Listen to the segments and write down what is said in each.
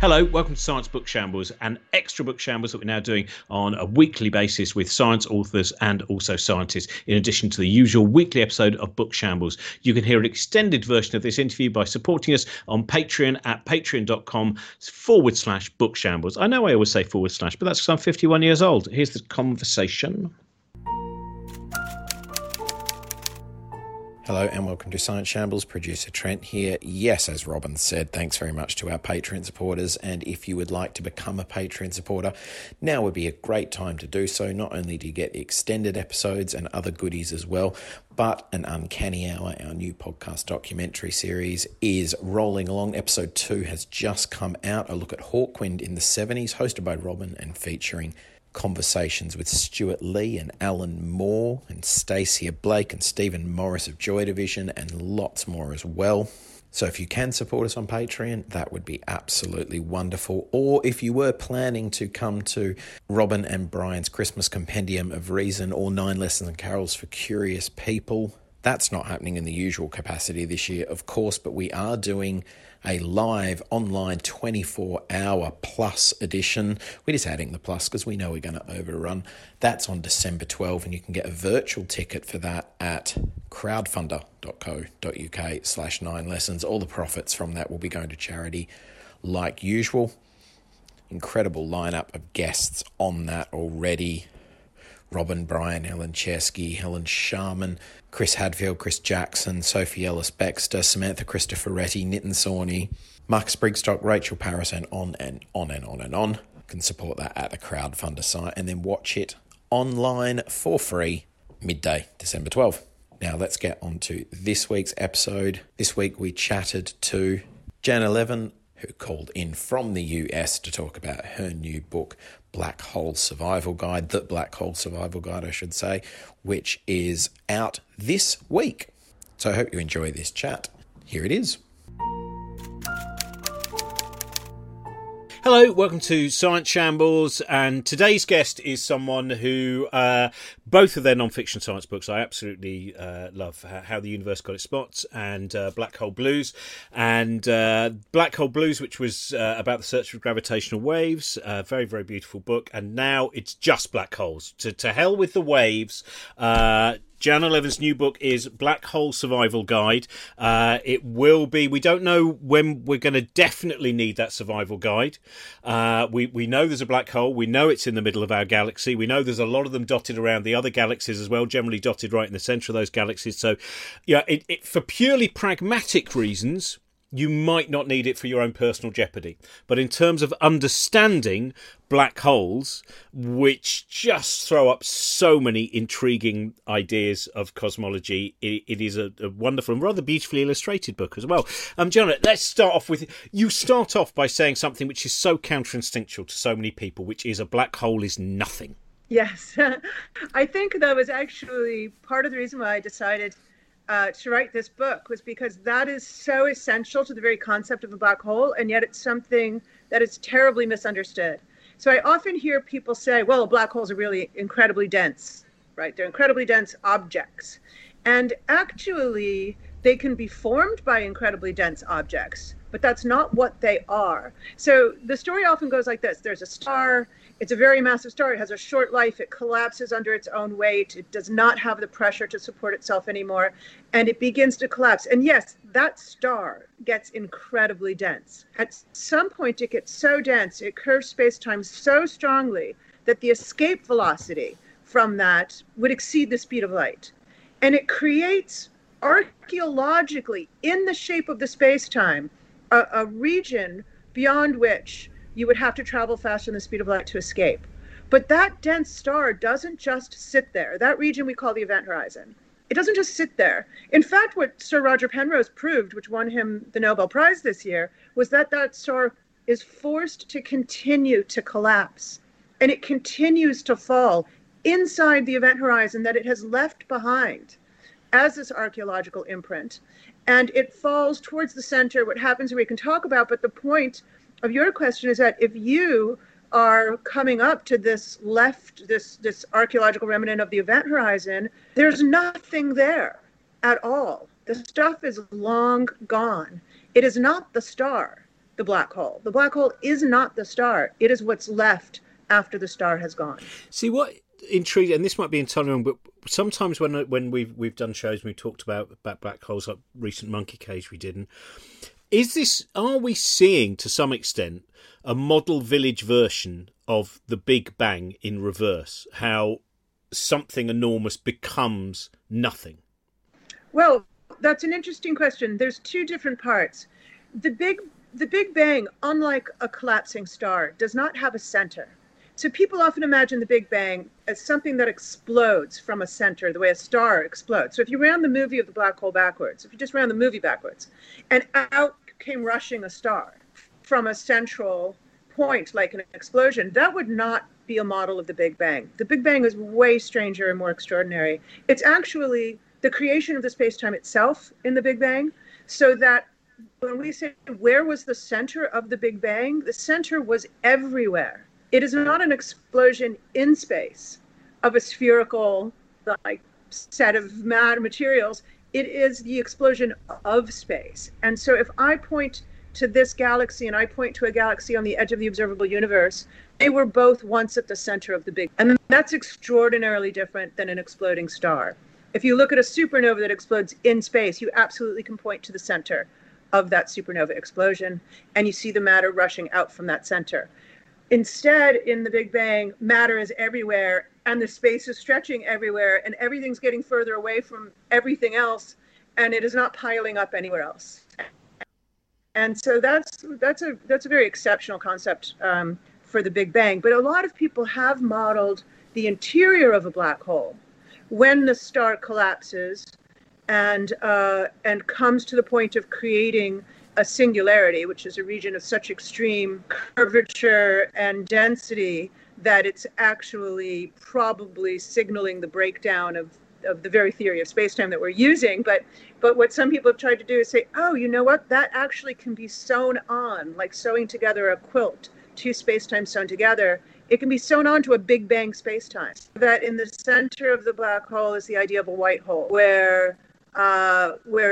Hello, welcome to Science Book Shambles, an extra book shambles that we're now doing on a weekly basis with science authors and also scientists, in addition to the usual weekly episode of Book Shambles. You can hear an extended version of this interview by supporting us on Patreon at patreon.com/book shambles. I know I always say /, but that's because I'm 51 years old. Here's the conversation. Hello and welcome to Science Shambles. Producer Trent here. Yes, as Robin said, thanks very much to our Patreon supporters. And if you would like to become a Patreon supporter, now would be a great time to do so. Not only do you get the extended episodes and other goodies as well, but an Uncanny Hour, our new podcast documentary series, is rolling along. Episode 2 has just come out. A look at Hawkwind in the 70s, hosted by Robin and featuring conversations with Stuart Lee and Alan Moore and Stacia Blake and Stephen Morris of Joy Division and lots more as well. So if you can support us on Patreon, that would be absolutely wonderful. Or if you were planning to come to Robin and Brian's Christmas Compendium of Reason or 9 Lessons and Carols for Curious People, that's not happening in the usual capacity this year, of course, but we are doing a live online 24-hour plus edition. We're just adding the plus because we know we're going to overrun. That's on December 12, and you can get a virtual ticket for that at crowdfunder.co.uk/9lessons. All the profits from that will be going to charity like usual. Incredible lineup of guests on that already. Robin, Brian, Helen Chesky, Helen Sharman, Chris Hadfield, Chris Jackson, Sophie Ellis-Bexter, Samantha Cristoforetti, Nitin Sawney, Mark Sprigstock, Rachel Parris, and on and on and on and on. You can support that at the Crowdfunder site and then watch it online for free midday, December 12. Now let's get on to this week's episode. This week we chatted to Jana Levin, who called in from the US to talk about her new book, Black Hole Survival Guide, The Black Hole Survival Guide, I should say, which is out this week. So I hope you enjoy this chat. Here it is. Hello, welcome to Science Shambles, and today's guest is someone who, both of their non-fiction science books I absolutely love, How the Universe Got Its Spots and Black Hole Blues, and Black Hole Blues, which was about the search for gravitational waves, a very, very beautiful book, and now it's just black holes. To hell with the waves. Jana Levin's new book is Black Hole Survival Guide. It will be, we don't know when we're going to definitely need that survival guide. We know there's a black hole. We know it's in the middle of our galaxy. We know there's a lot of them dotted around the other galaxies as well, generally dotted right in the centre of those galaxies. So, yeah, it for purely pragmatic reasons, you might not need it for your own personal jeopardy. But in terms of understanding black holes, which just throw up so many intriguing ideas of cosmology, it is a wonderful and rather beautifully illustrated book as well. Jana, let's start off with, you start off by saying something which is so counterinstinctual to so many people, which is a black hole is nothing. Yes. I think that was actually part of the reason why I decided to write this book, was because that is so essential to the very concept of a black hole, and yet it's something that is terribly misunderstood. So I often hear people say, well, black holes are really incredibly dense, right? They're incredibly dense objects. And actually, they can be formed by incredibly dense objects, but that's not what they are. So the story often goes like this. There's a star. It's a very massive star. It has a short life. It collapses under its own weight. It does not have the pressure to support itself anymore. And it begins to collapse. And yes, that star gets incredibly dense. At some point, it gets so dense, it curves space-time so strongly that the escape velocity from that would exceed the speed of light. And it creates, archaeologically, in the shape of the space-time, a region beyond which you would have to travel faster than the speed of light to escape. But that dense star doesn't just sit there. That region we call the event horizon. It doesn't just sit there. In fact, what Sir Roger Penrose proved, which won him the Nobel Prize this year, was that that star is forced to continue to collapse. And it continues to fall inside the event horizon that it has left behind as this archaeological imprint. And it falls towards the center. What happens we can talk about, but the point of your question is that if you are coming up to this left, this archaeological remnant of the event horizon, there's nothing there at all. The stuff is long gone. It is not the star. the black hole. The black hole is not the star. It is what's left after the star has gone. See, what intrigued, and this might be entirely wrong, but sometimes when we've done shows and we've talked about black holes, like recent Monkey Cage we did, and is this, are we seeing to some extent a model village version of the Big Bang in reverse? How something enormous becomes nothing? Well, that's an interesting question. There's two different parts. The Big Bang, unlike a collapsing star, does not have a center. So people often imagine the Big Bang as something that explodes from a center, the way a star explodes. So if you ran the movie of the black hole backwards, if you just ran the movie backwards, and out came rushing a star from a central point, like an explosion, that would not be a model of the Big Bang. The Big Bang is way stranger and more extraordinary. It's actually the creation of the space-time itself in the Big Bang, so that when we say, where was the center of the Big Bang? The center was everywhere. It is not an explosion in space of a spherical set of matter materials. It is the explosion of space. And so if I point to this galaxy and I point to a galaxy on the edge of the observable universe, they were both once at the center of the Big Bang. And that's extraordinarily different than an exploding star. If you look at a supernova that explodes in space, you absolutely can point to the center of that supernova explosion, and you see the matter rushing out from that center. Instead, in the Big Bang, matter is everywhere, and the space is stretching everywhere, and everything's getting further away from everything else, and it is not piling up anywhere else. And so that's a very exceptional concept for the Big Bang. But a lot of people have modeled the interior of a black hole when the star collapses and comes to the point of creating a singularity, which is a region of such extreme curvature and density that it's actually probably signaling the breakdown of the very theory of space-time that we're using. But what some people have tried to do is say, oh, you know what? That actually can be sewn on, like sewing together a quilt, two space-time sewn together. It can be sewn onto a Big Bang space-time. That in the center of the black hole is the idea of a white hole, where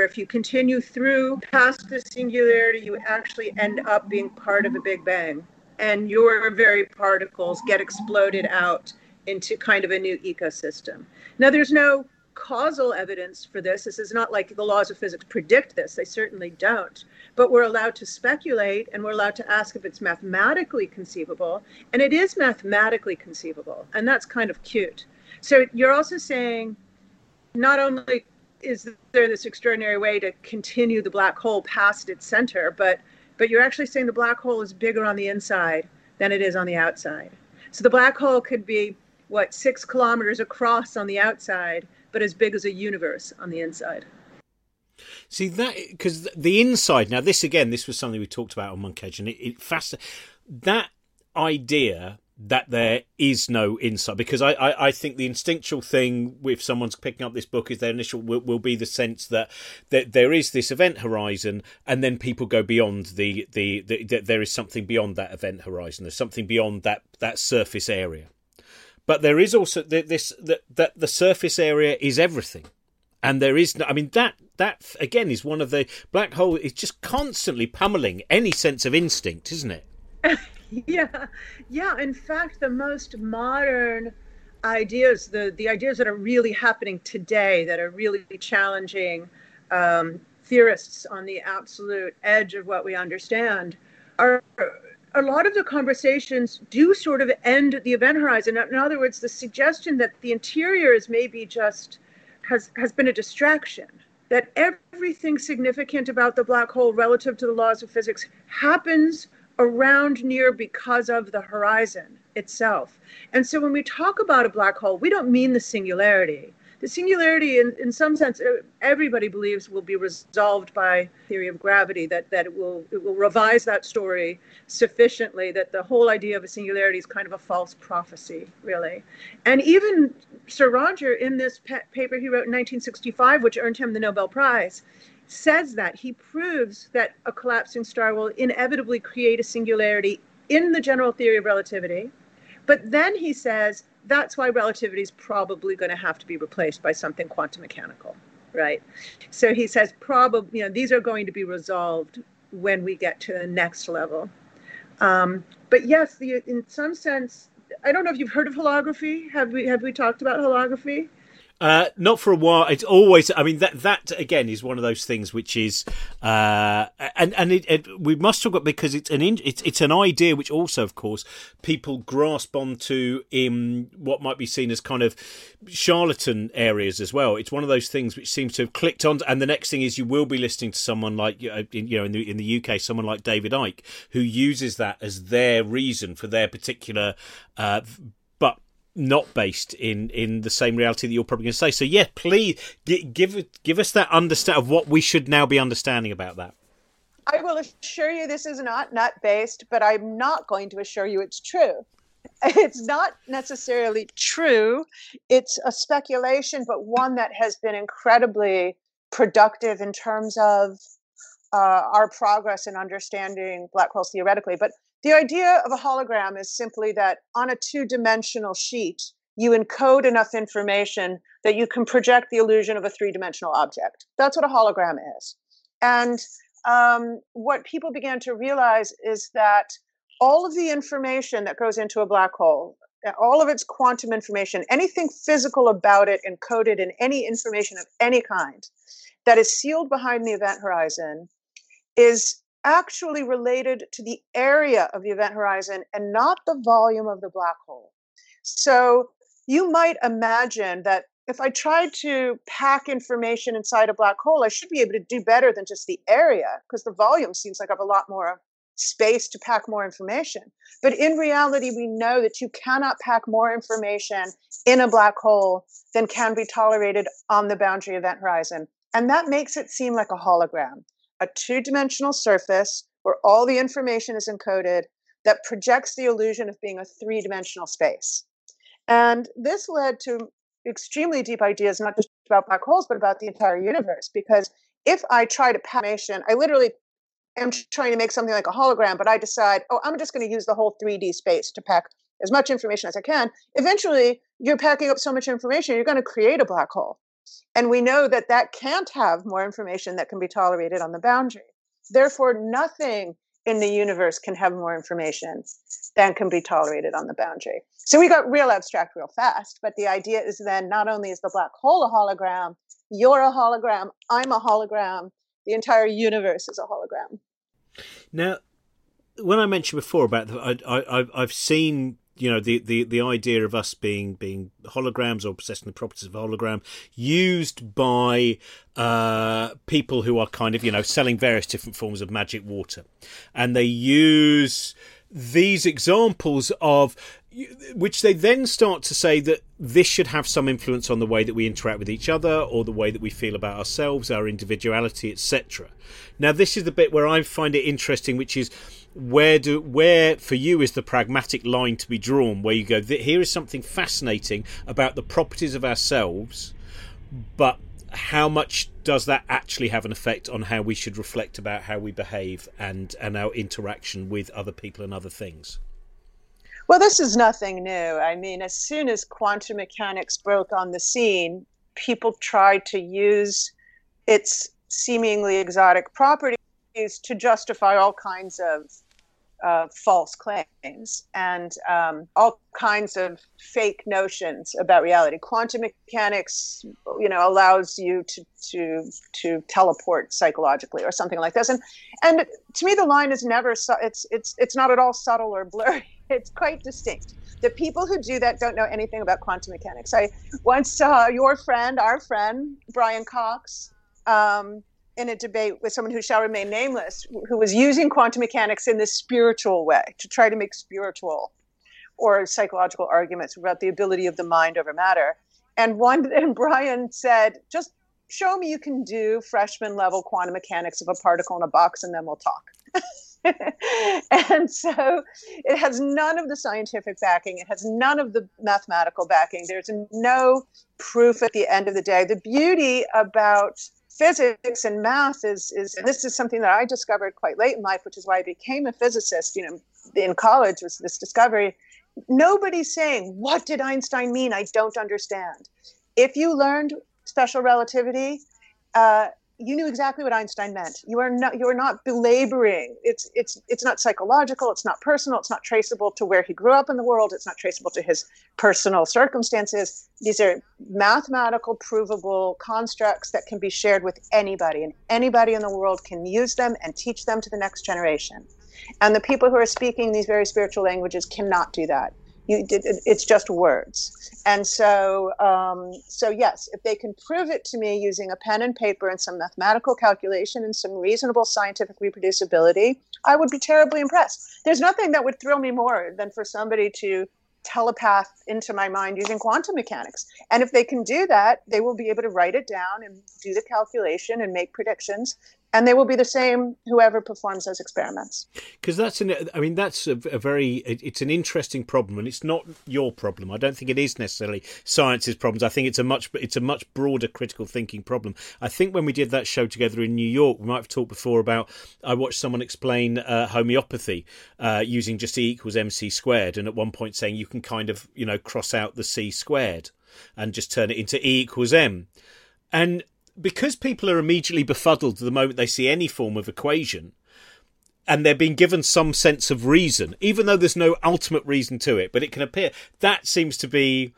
if you continue through past the singularity, you actually end up being part of a Big Bang, and your very particles get exploded out into kind of a new ecosystem. Now, there's no causal evidence for this. This is not like the laws of physics predict this. They certainly don't. But we're allowed to speculate, and we're allowed to ask if it's mathematically conceivable, and it is mathematically conceivable, and that's kind of cute. So you're also saying not only is there this extraordinary way to continue the black hole past its center, but you're actually saying the black hole is bigger on the inside than it is on the outside. So the black hole could be, 6 kilometers across on the outside, but as big as a universe on the inside. See, that, because the inside, now this was something we talked about on Monkey Cage, and it fascinates, that idea that there is no insight, because I think the instinctual thing if someone's picking up this book is their initial will be the sense that there is this event horizon, and then people go beyond the there is something beyond that event horizon, there's something beyond that surface area. But there is also that the surface area is everything, and there is no, I mean, that again is one of the black hole is just constantly pummeling any sense of instinct, isn't it? Yeah. In fact, the most modern ideas, the ideas that are really happening today, that are really challenging theorists on the absolute edge of what we understand, are a lot of the conversations do sort of end at the event horizon. In other words, the suggestion that the interior is maybe just has been a distraction, that everything significant about the black hole relative to the laws of physics happens around, near, because of the horizon itself. And so when we talk about a black hole, we don't mean the singularity. The singularity, in some sense, everybody believes will be resolved by theory of gravity, that it will revise that story sufficiently that the whole idea of a singularity is kind of a false prophecy, really. And even Sir Roger, in this paper he wrote in 1965, which earned him the Nobel Prize, says that he proves that a collapsing star will inevitably create a singularity in the general theory of relativity. But then he says that's why relativity is probably going to have to be replaced by something quantum mechanical, right? So he says probably, these are going to be resolved when we get to the next level. But yes, in some sense, I don't know if you've heard of holography. Have we talked about holography? Not for a while. It's always, I mean, that again is one of those things which is, and we must talk about, because it's an idea which also, of course, people grasp onto in what might be seen as kind of charlatan areas as well. It's one of those things which seems to have clicked on. And the next thing is you will be listening to someone like, in the UK, someone like David Icke, who uses that as their reason for their particular, not based in the same reality that you're probably going to say. So yeah, please give us that understanding of what we should now be understanding about that. I will assure you this is not based, but I'm not going to assure you it's true. It's not necessarily true. It's a speculation, but one that has been incredibly productive in terms of our progress in understanding black holes theoretically. But the idea of a hologram is simply that on a two-dimensional sheet, you encode enough information that you can project the illusion of a three-dimensional object. That's what a hologram is. And what people began to realize is that all of the information that goes into a black hole, all of its quantum information, anything physical about it encoded in any information of any kind that is sealed behind the event horizon is actually related to the area of the event horizon and not the volume of the black hole. So you might imagine that if I tried to pack information inside a black hole, I should be able to do better than just the area, because the volume seems like I have a lot more space to pack more information. But in reality, we know that you cannot pack more information in a black hole than can be tolerated on the boundary event horizon. And that makes it seem like a hologram. A two-dimensional surface where all the information is encoded that projects the illusion of being a three-dimensional space. And this led to extremely deep ideas, not just about black holes, but about the entire universe. Because if I try to pack information, I literally am trying to make something like a hologram, but I decide, I'm just going to use the whole 3D space to pack as much information as I can. Eventually, you're packing up so much information, you're going to create a black hole. And we know that that can't have more information that can be tolerated on the boundary. Therefore, nothing in the universe can have more information than can be tolerated on the boundary. So we got real abstract real fast, but the idea is then not only is the black hole a hologram, you're a hologram, I'm a hologram, the entire universe is a hologram. Now, when I mentioned before about I've seen, the idea of us being holograms or possessing the properties of a hologram used by people who are kind of, selling various different forms of magic water. And they use these examples of which they then start to say that this should have some influence on the way that we interact with each other or the way that we feel about ourselves, our individuality, etc. Now, this is the bit where I find it interesting, which is where for you is the pragmatic line to be drawn, where you go, here is something fascinating about the properties of ourselves, but how much does that actually have an effect on how we should reflect about how we behave and our interaction with other people and other things? Well, this is nothing new. I mean, as soon as quantum mechanics broke on the scene, people tried to use its seemingly exotic properties to justify all kinds of false claims and all kinds of fake notions about reality. Quantum mechanics, allows you to teleport psychologically or something like this. And to me, the line is never. It's not at all subtle or blurry. It's quite distinct. The people who do that don't know anything about quantum mechanics. I once saw our friend Brian Cox, in a debate with someone who shall remain nameless, who was using quantum mechanics in this spiritual way to try to make spiritual or psychological arguments about the ability of the mind over matter. And Brian said, "Just show me you can do freshman level quantum mechanics of a particle in a box, and then we'll talk." And so it has none of the scientific backing. It has none of the mathematical backing. There's no proof at the end of the day. The beauty about physics and math is, and this is something that I discovered quite late in life, which is why I became a physicist, in college was this discovery. Nobody's saying, what did Einstein mean? I don't understand. If you learned special relativity, you knew exactly what Einstein meant. You are not belaboring. It's not psychological. It's not personal. It's not traceable to where he grew up in the world. It's not traceable to his personal circumstances. These are mathematical, provable constructs that can be shared with anybody, and anybody in the world can use them and teach them to the next generation. And the people who are speaking these very spiritual languages cannot do that. It's just words. And so yes, if they can prove it to me using a pen and paper and some mathematical calculation and some reasonable scientific reproducibility, I would be terribly impressed. There's nothing that would thrill me more than for somebody to telepath into my mind using quantum mechanics. And if they can do that, they will be able to write it down and do the calculation and make predictions. And they will be the same, whoever performs those experiments. Because it's an interesting problem, and it's not your problem. I don't think it is necessarily science's problems. I think it's a much broader critical thinking problem. I think when we did that show together in New York, we might have talked before about, I watched someone explain homeopathy using just E equals MC squared. And at one point saying you can kind of, cross out the C squared and just turn it into E equals M. And because people are immediately befuddled the moment they see any form of equation, and they're being given some sense of reason, even though there's no ultimate reason to it, but it can appear, that seems to be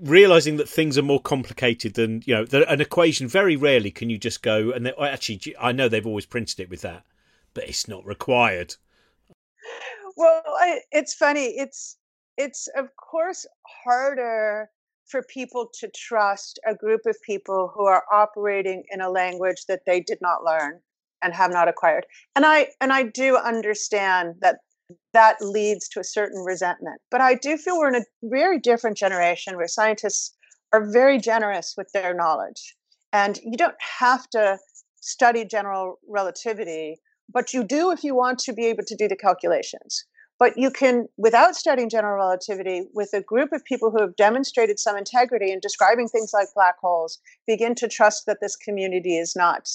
realizing that things are more complicated than, an equation. Very rarely can you just go, and actually, I know they've always printed it with that, but it's not required. Well, it's funny. It's of course harder for people to trust a group of people who are operating in a language that they did not learn and have not acquired. And I do understand that leads to a certain resentment. But I do feel we're in a very different generation where scientists are very generous with their knowledge. And you don't have to study general relativity, but you do if you want to be able to do the calculations. But you can, without studying general relativity, with a group of people who have demonstrated some integrity in describing things like black holes, begin to trust that this community is not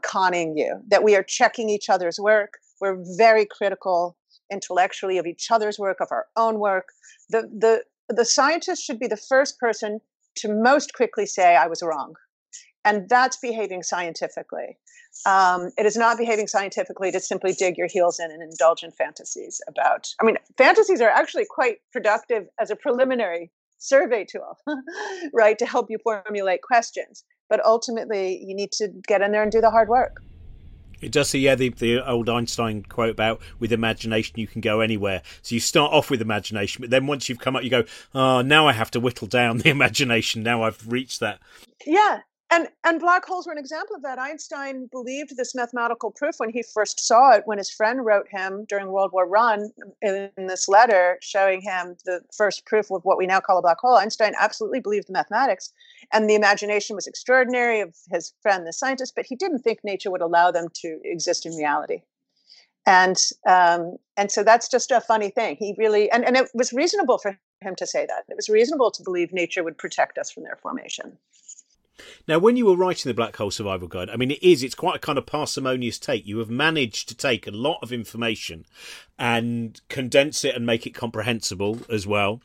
conning you, that we are checking each other's work. We're very critical intellectually of each other's work, of our own work. The scientist should be the first person to most quickly say, I was wrong. And that's behaving scientifically. It is not behaving scientifically to simply dig your heels in and indulge in fantasies about. I mean, fantasies are actually quite productive as a preliminary survey tool, right? To help you formulate questions. But ultimately, you need to get in there and do the hard work. It does say, the old Einstein quote about with imagination you can go anywhere. So you start off with imagination, but then once you've come up, you go, oh, now I have to whittle down the imagination. Now I've reached that. Yeah. And black holes were an example of that. Einstein believed this mathematical proof when he first saw it, when his friend wrote him during World War I in this letter showing him the first proof of what we now call a black hole. Einstein absolutely believed the mathematics, and the imagination was extraordinary of his friend, the scientist, but he didn't think nature would allow them to exist in reality. And so that's just a funny thing. He really, and it was reasonable for him to say that. It was reasonable to believe nature would protect us from their formation. Now, when you were writing the Black Hole Survival Guide, I mean, it's quite a kind of parsimonious take. You have managed to take a lot of information and condense it and make it comprehensible as well.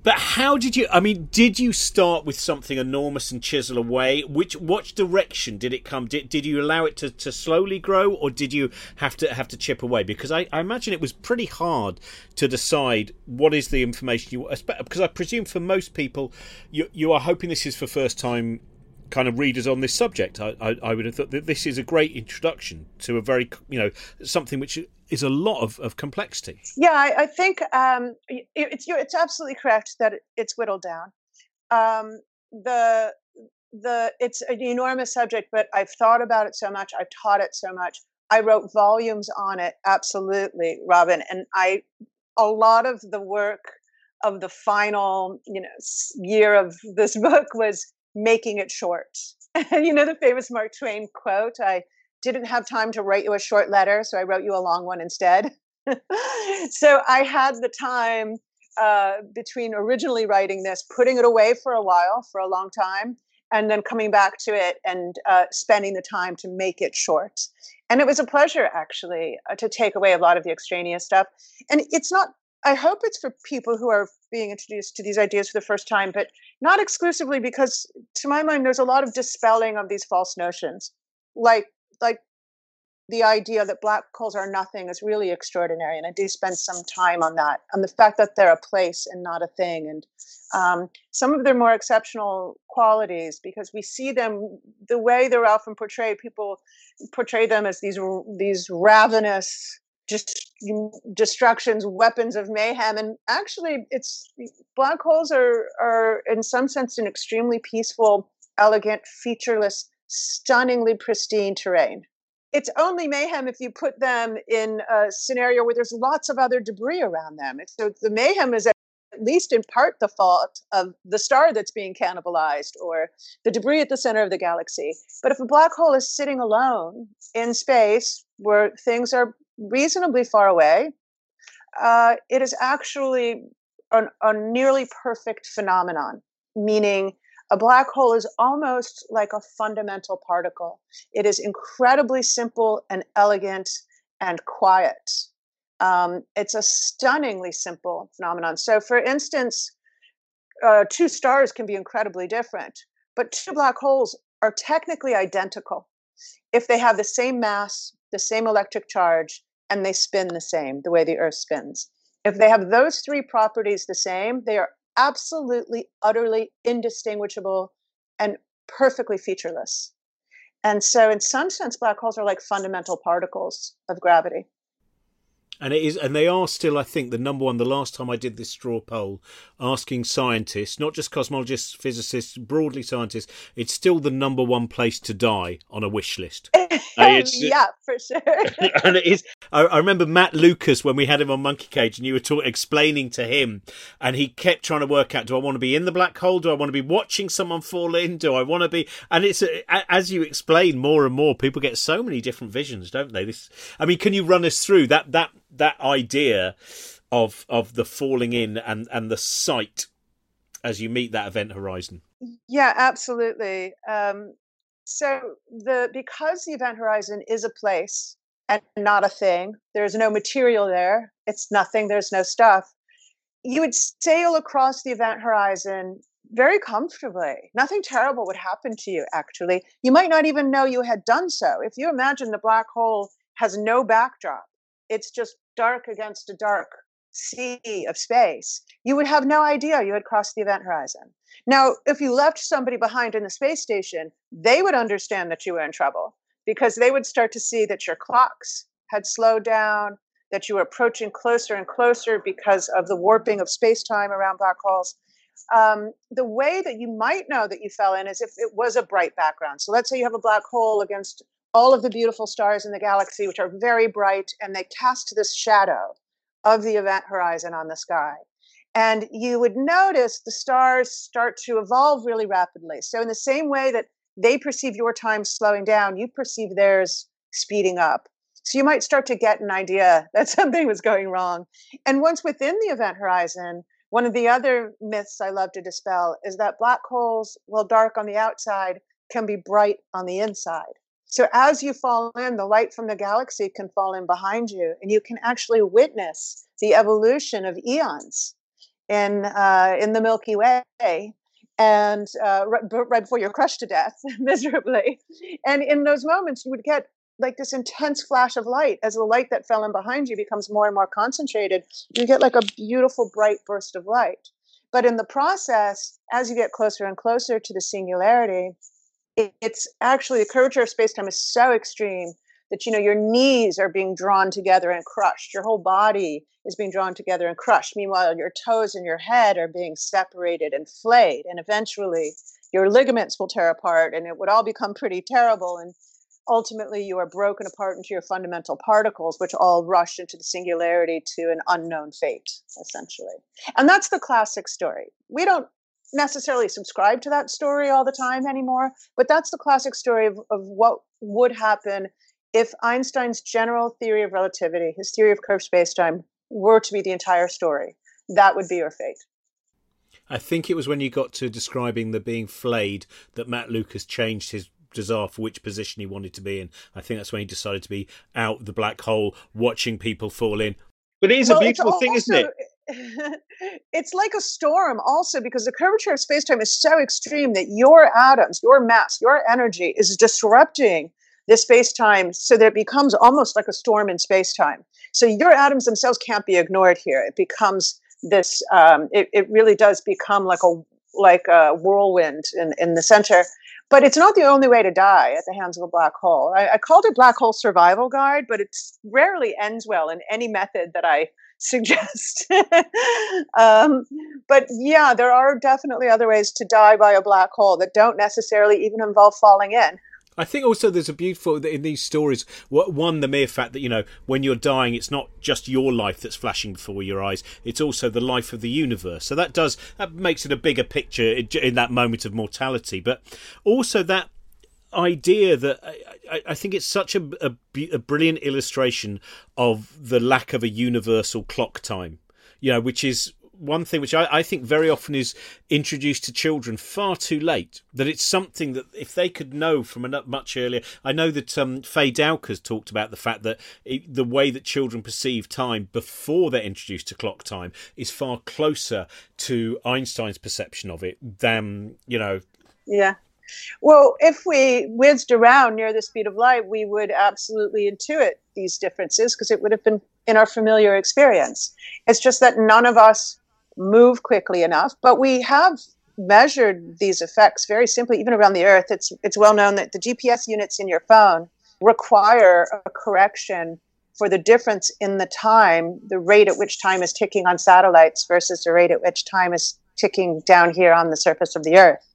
But how did you, I mean, did you start with something enormous and chisel away? Which direction did it come? Did you allow it to slowly grow, or did you have to chip away? Because I imagine it was pretty hard to decide what is the information you want. Because I presume for most people, you are hoping this is for first time kind of readers on this subject. I would have thought that this is a great introduction to a very, something which is a lot of complexity. Yeah, I think it's absolutely correct that it's whittled down. It's an enormous subject, but I've thought about it so much. I've taught it so much. I wrote volumes on it, absolutely, Robin. And a lot of the work of the final, year of this book was making it short. And the famous Mark Twain quote, I didn't have time to write you a short letter, so I wrote you a long one instead. So I had the time between originally writing this, putting it away for a while, for a long time, and then coming back to it and spending the time to make it short. And it was a pleasure, actually, to take away a lot of the extraneous stuff. And it's not I hope it's for people who are being introduced to these ideas for the first time, but not exclusively, because to my mind, there's a lot of dispelling of these false notions, like the idea that black holes are nothing is really extraordinary. And I do spend some time on that, on the fact that they're a place and not a thing. And some of their more exceptional qualities, because we see them, the way they're often portrayed, people portray them as these ravenous, just destructions, weapons of mayhem. And actually, black holes are in some sense an extremely peaceful, elegant, featureless, stunningly pristine terrain. It's only mayhem if you put them in a scenario where there's lots of other debris around them. So the mayhem is at least in part the fault of the star that's being cannibalized or the debris at the center of the galaxy. But if a black hole is sitting alone in space where things are reasonably far away, it is actually a nearly perfect phenomenon, meaning a black hole is almost like a fundamental particle. It is incredibly simple and elegant and quiet. It's a stunningly simple phenomenon. So, for instance, two stars can be incredibly different, but two black holes are technically identical if they have the same mass, the same electric charge, and they spin the same, the way the Earth spins. If they have those three properties the same, they are absolutely, utterly indistinguishable and perfectly featureless. And so in some sense, black holes are like fundamental particles of gravity. And it is, and they are still, I think, the number one, the last time I did this straw poll, asking scientists, not just cosmologists, physicists, broadly scientists, it's still the number one place to die on a wish list. Yeah, for sure. And it is. I remember Matt Lucas, when we had him on Monkey Cage, and you were explaining to him, and he kept trying to work out, do I want to be in the black hole? Do I want to be watching someone fall in? Do I want to be... And it's as you explain more and more, people get so many different visions, don't they? Can you run us through that idea of the falling in and the sight as you meet that event horizon? Yeah, absolutely. So because the event horizon is a place and not a thing, there's no material there, it's nothing, there's no stuff, you would sail across the event horizon very comfortably. Nothing terrible would happen to you, actually. You might not even know you had done so. If you imagine the black hole has no backdrop, it's just dark against a dark sea of space, you would have no idea you had crossed the event horizon. Now, if you left somebody behind in the space station, they would understand that you were in trouble, because they would start to see that your clocks had slowed down, that you were approaching closer and closer because of the warping of space-time around black holes. The way that you might know that you fell in is if it was a bright background. So let's say you have a black hole against all of the beautiful stars in the galaxy, which are very bright, and they cast this shadow of the event horizon on the sky. And you would notice the stars start to evolve really rapidly. So in the same way that they perceive your time slowing down, you perceive theirs speeding up. So you might start to get an idea that something was going wrong. And once within the event horizon, one of the other myths I love to dispel is that black holes, while dark on the outside, can be bright on the inside. So as you fall in, the light from the galaxy can fall in behind you, and you can actually witness the evolution of eons in the Milky Way, and right before you're crushed to death miserably. And in those moments, you would get like this intense flash of light. As the light that fell in behind you becomes more and more concentrated, you get like a beautiful bright burst of light. But in the process, as you get closer and closer to the singularity, it's actually the curvature of space-time is so extreme that, your knees are being drawn together and crushed. Your whole body is being drawn together and crushed. Meanwhile, your toes and your head are being separated and flayed. And eventually, your ligaments will tear apart, and it would all become pretty terrible. And ultimately, you are broken apart into your fundamental particles, which all rush into the singularity to an unknown fate, essentially. And that's the classic story. We don't necessarily subscribe to that story all the time anymore, but that's the classic story of what would happen if Einstein's general theory of relativity, his theory of curved spacetime, were to be the entire story. That would be your fate. I think it was when you got to describing the being flayed that Matt Lucas changed his desire for which position he wanted to be in. I think that's when he decided to be out the black hole, watching people fall in. But it is a beautiful thing, isn't it? it's like a storm also, because the curvature of space-time is so extreme that your atoms, your mass, your energy is disrupting the space-time so that it becomes almost like a storm in space-time. So your atoms themselves can't be ignored here. It becomes this, it really does become like a whirlwind in the center. But it's not the only way to die at the hands of a black hole. I called it Black Hole Survival Guide, but it rarely ends well in any method that I suggest. But yeah, there are definitely other ways to die by a black hole that don't necessarily even involve falling in. I think also there's a beautiful, in these stories, one, the mere fact that, you know, when you're dying, it's not just your life that's flashing before your eyes, it's also the life of the universe. So that makes it a bigger picture in that moment of mortality. But also that idea that I think it's such a brilliant illustration of the lack of a universal clock time, you know, which is one thing which I think very often is introduced to children far too late, that it's something that if they could know from much earlier. I know that Faye Dowker's talked about the fact that the way that children perceive time before they're introduced to clock time is far closer to Einstein's perception of it than, you know. Yeah. Well, if we whizzed around near the speed of light, we would absolutely intuit these differences because it would have been in our familiar experience. It's just that none of us move quickly enough, but we have measured these effects very simply, even around the Earth. It's well known that the GPS units in your phone require a correction for the difference in the time, the rate at which time is ticking on satellites versus the rate at which time is ticking down here on the surface of the Earth.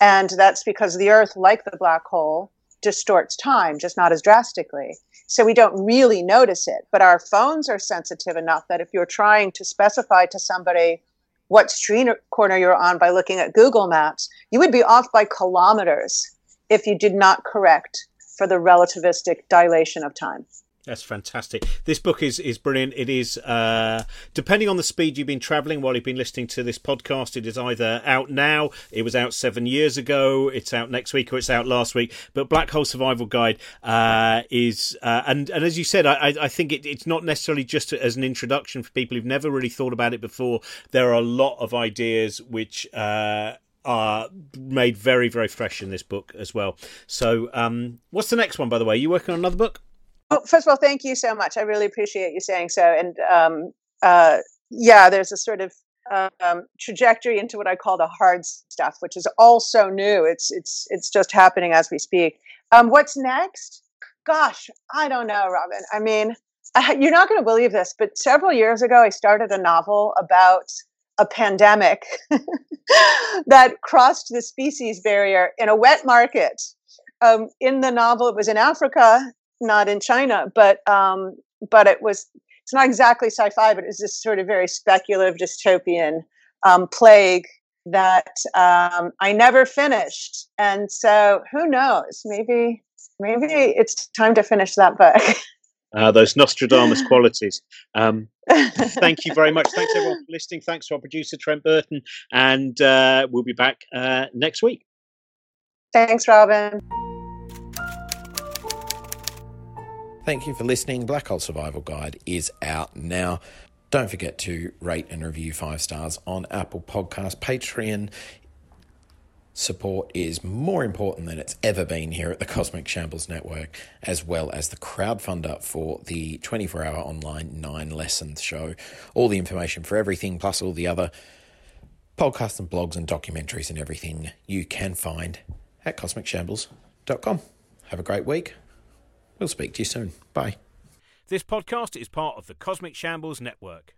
And that's because the Earth, like the black hole, distorts time, just not as drastically. So we don't really notice it, but our phones are sensitive enough that if you're trying to specify to somebody what street corner you're on by looking at Google Maps, you would be off by kilometers if you did not correct for the relativistic dilation of time. That's fantastic. This book is brilliant. It is, depending on the speed you've been travelling while you've been listening to this podcast, it is either out now, it was out 7 years ago, it's out next week, or it's out last week. But Black Hole Survival Guide is, and as you said, I think it's not necessarily just as an introduction for people who've never really thought about it before. There are a lot of ideas which are made very, very fresh in this book as well. So what's the next one, by the way? Are you working on another book? Well, first of all, thank you so much. I really appreciate you saying so. And there's a sort of trajectory into what I call the hard stuff, which is all so new. It's just happening as we speak. What's next? Gosh, I don't know, Robin. I mean, you're not going to believe this, but several years ago, I started a novel about a pandemic that crossed the species barrier in a wet market. In the novel, it was in Africa. Not in China, but it's not exactly sci-fi, but it's this sort of very speculative dystopian plague that I never finished. And so who knows, maybe it's time to finish that book. Those Nostradamus qualities. Thank you very much. Thanks everyone for listening. Thanks to our producer, Trent Burton. And we'll be back next week. Thanks, Robin. Thank you for listening. Black Hole Survival Guide is out now. Don't forget to rate and review 5 stars on Apple Podcasts. Patreon support is more important than it's ever been here at the Cosmic Shambles Network, as well as the crowdfunder for the 24-hour online 9 Lessons show. All the information for everything, plus all the other podcasts and blogs and documentaries and everything you can find at cosmicshambles.com. Have a great week. We'll speak to you soon. Bye. This podcast is part of the Cosmic Shambles Network.